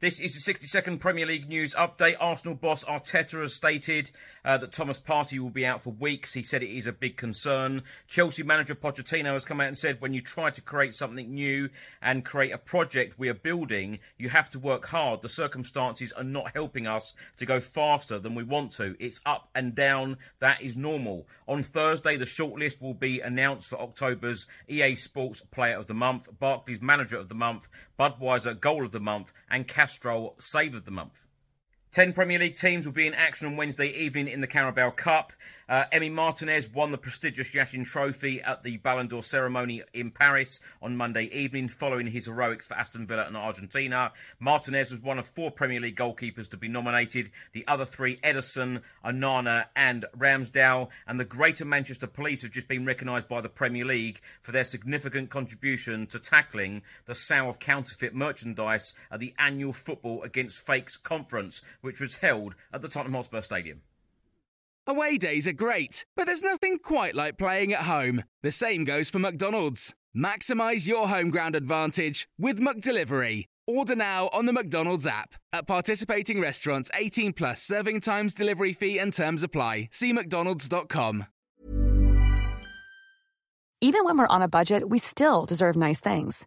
This is the 60-second Premier League news update. Arsenal boss Arteta has stated that Thomas Partey will be out for weeks. He said it is a big concern. Chelsea manager Pochettino has come out and said, when you try to create something new and create a project we are building, you have to work hard. The circumstances are not helping us to go faster than we want to. It's up and down. That is normal. On Thursday, the shortlist will be announced for October's EA Sports Player of the Month, Barclays Manager of the Month, Budweiser Goal of the Month, and Castellanos Save of the Month. 10 Premier League teams will be in action on Wednesday evening in the Carabao Cup. Emmy Martinez won the prestigious Yashin Trophy at the Ballon d'Or ceremony in Paris on Monday evening following his heroics for Aston Villa and Argentina. Martinez was one of four Premier League goalkeepers to be nominated. The other three, Edison, Anana and Ramsdale. And the Greater Manchester Police have just been recognised by the Premier League for their significant contribution to tackling the sale of counterfeit merchandise at the annual Football Against Fakes conference, which was held at the Tottenham Hotspur Stadium. Away days are great, but there's nothing quite like playing at home. The same goes for McDonald's. Maximise your home ground advantage with McDelivery. Order now on the McDonald's app. At participating restaurants, 18 plus serving times, delivery fee and terms apply. See mcdonalds.com. Even when we're on a budget, we still deserve nice things.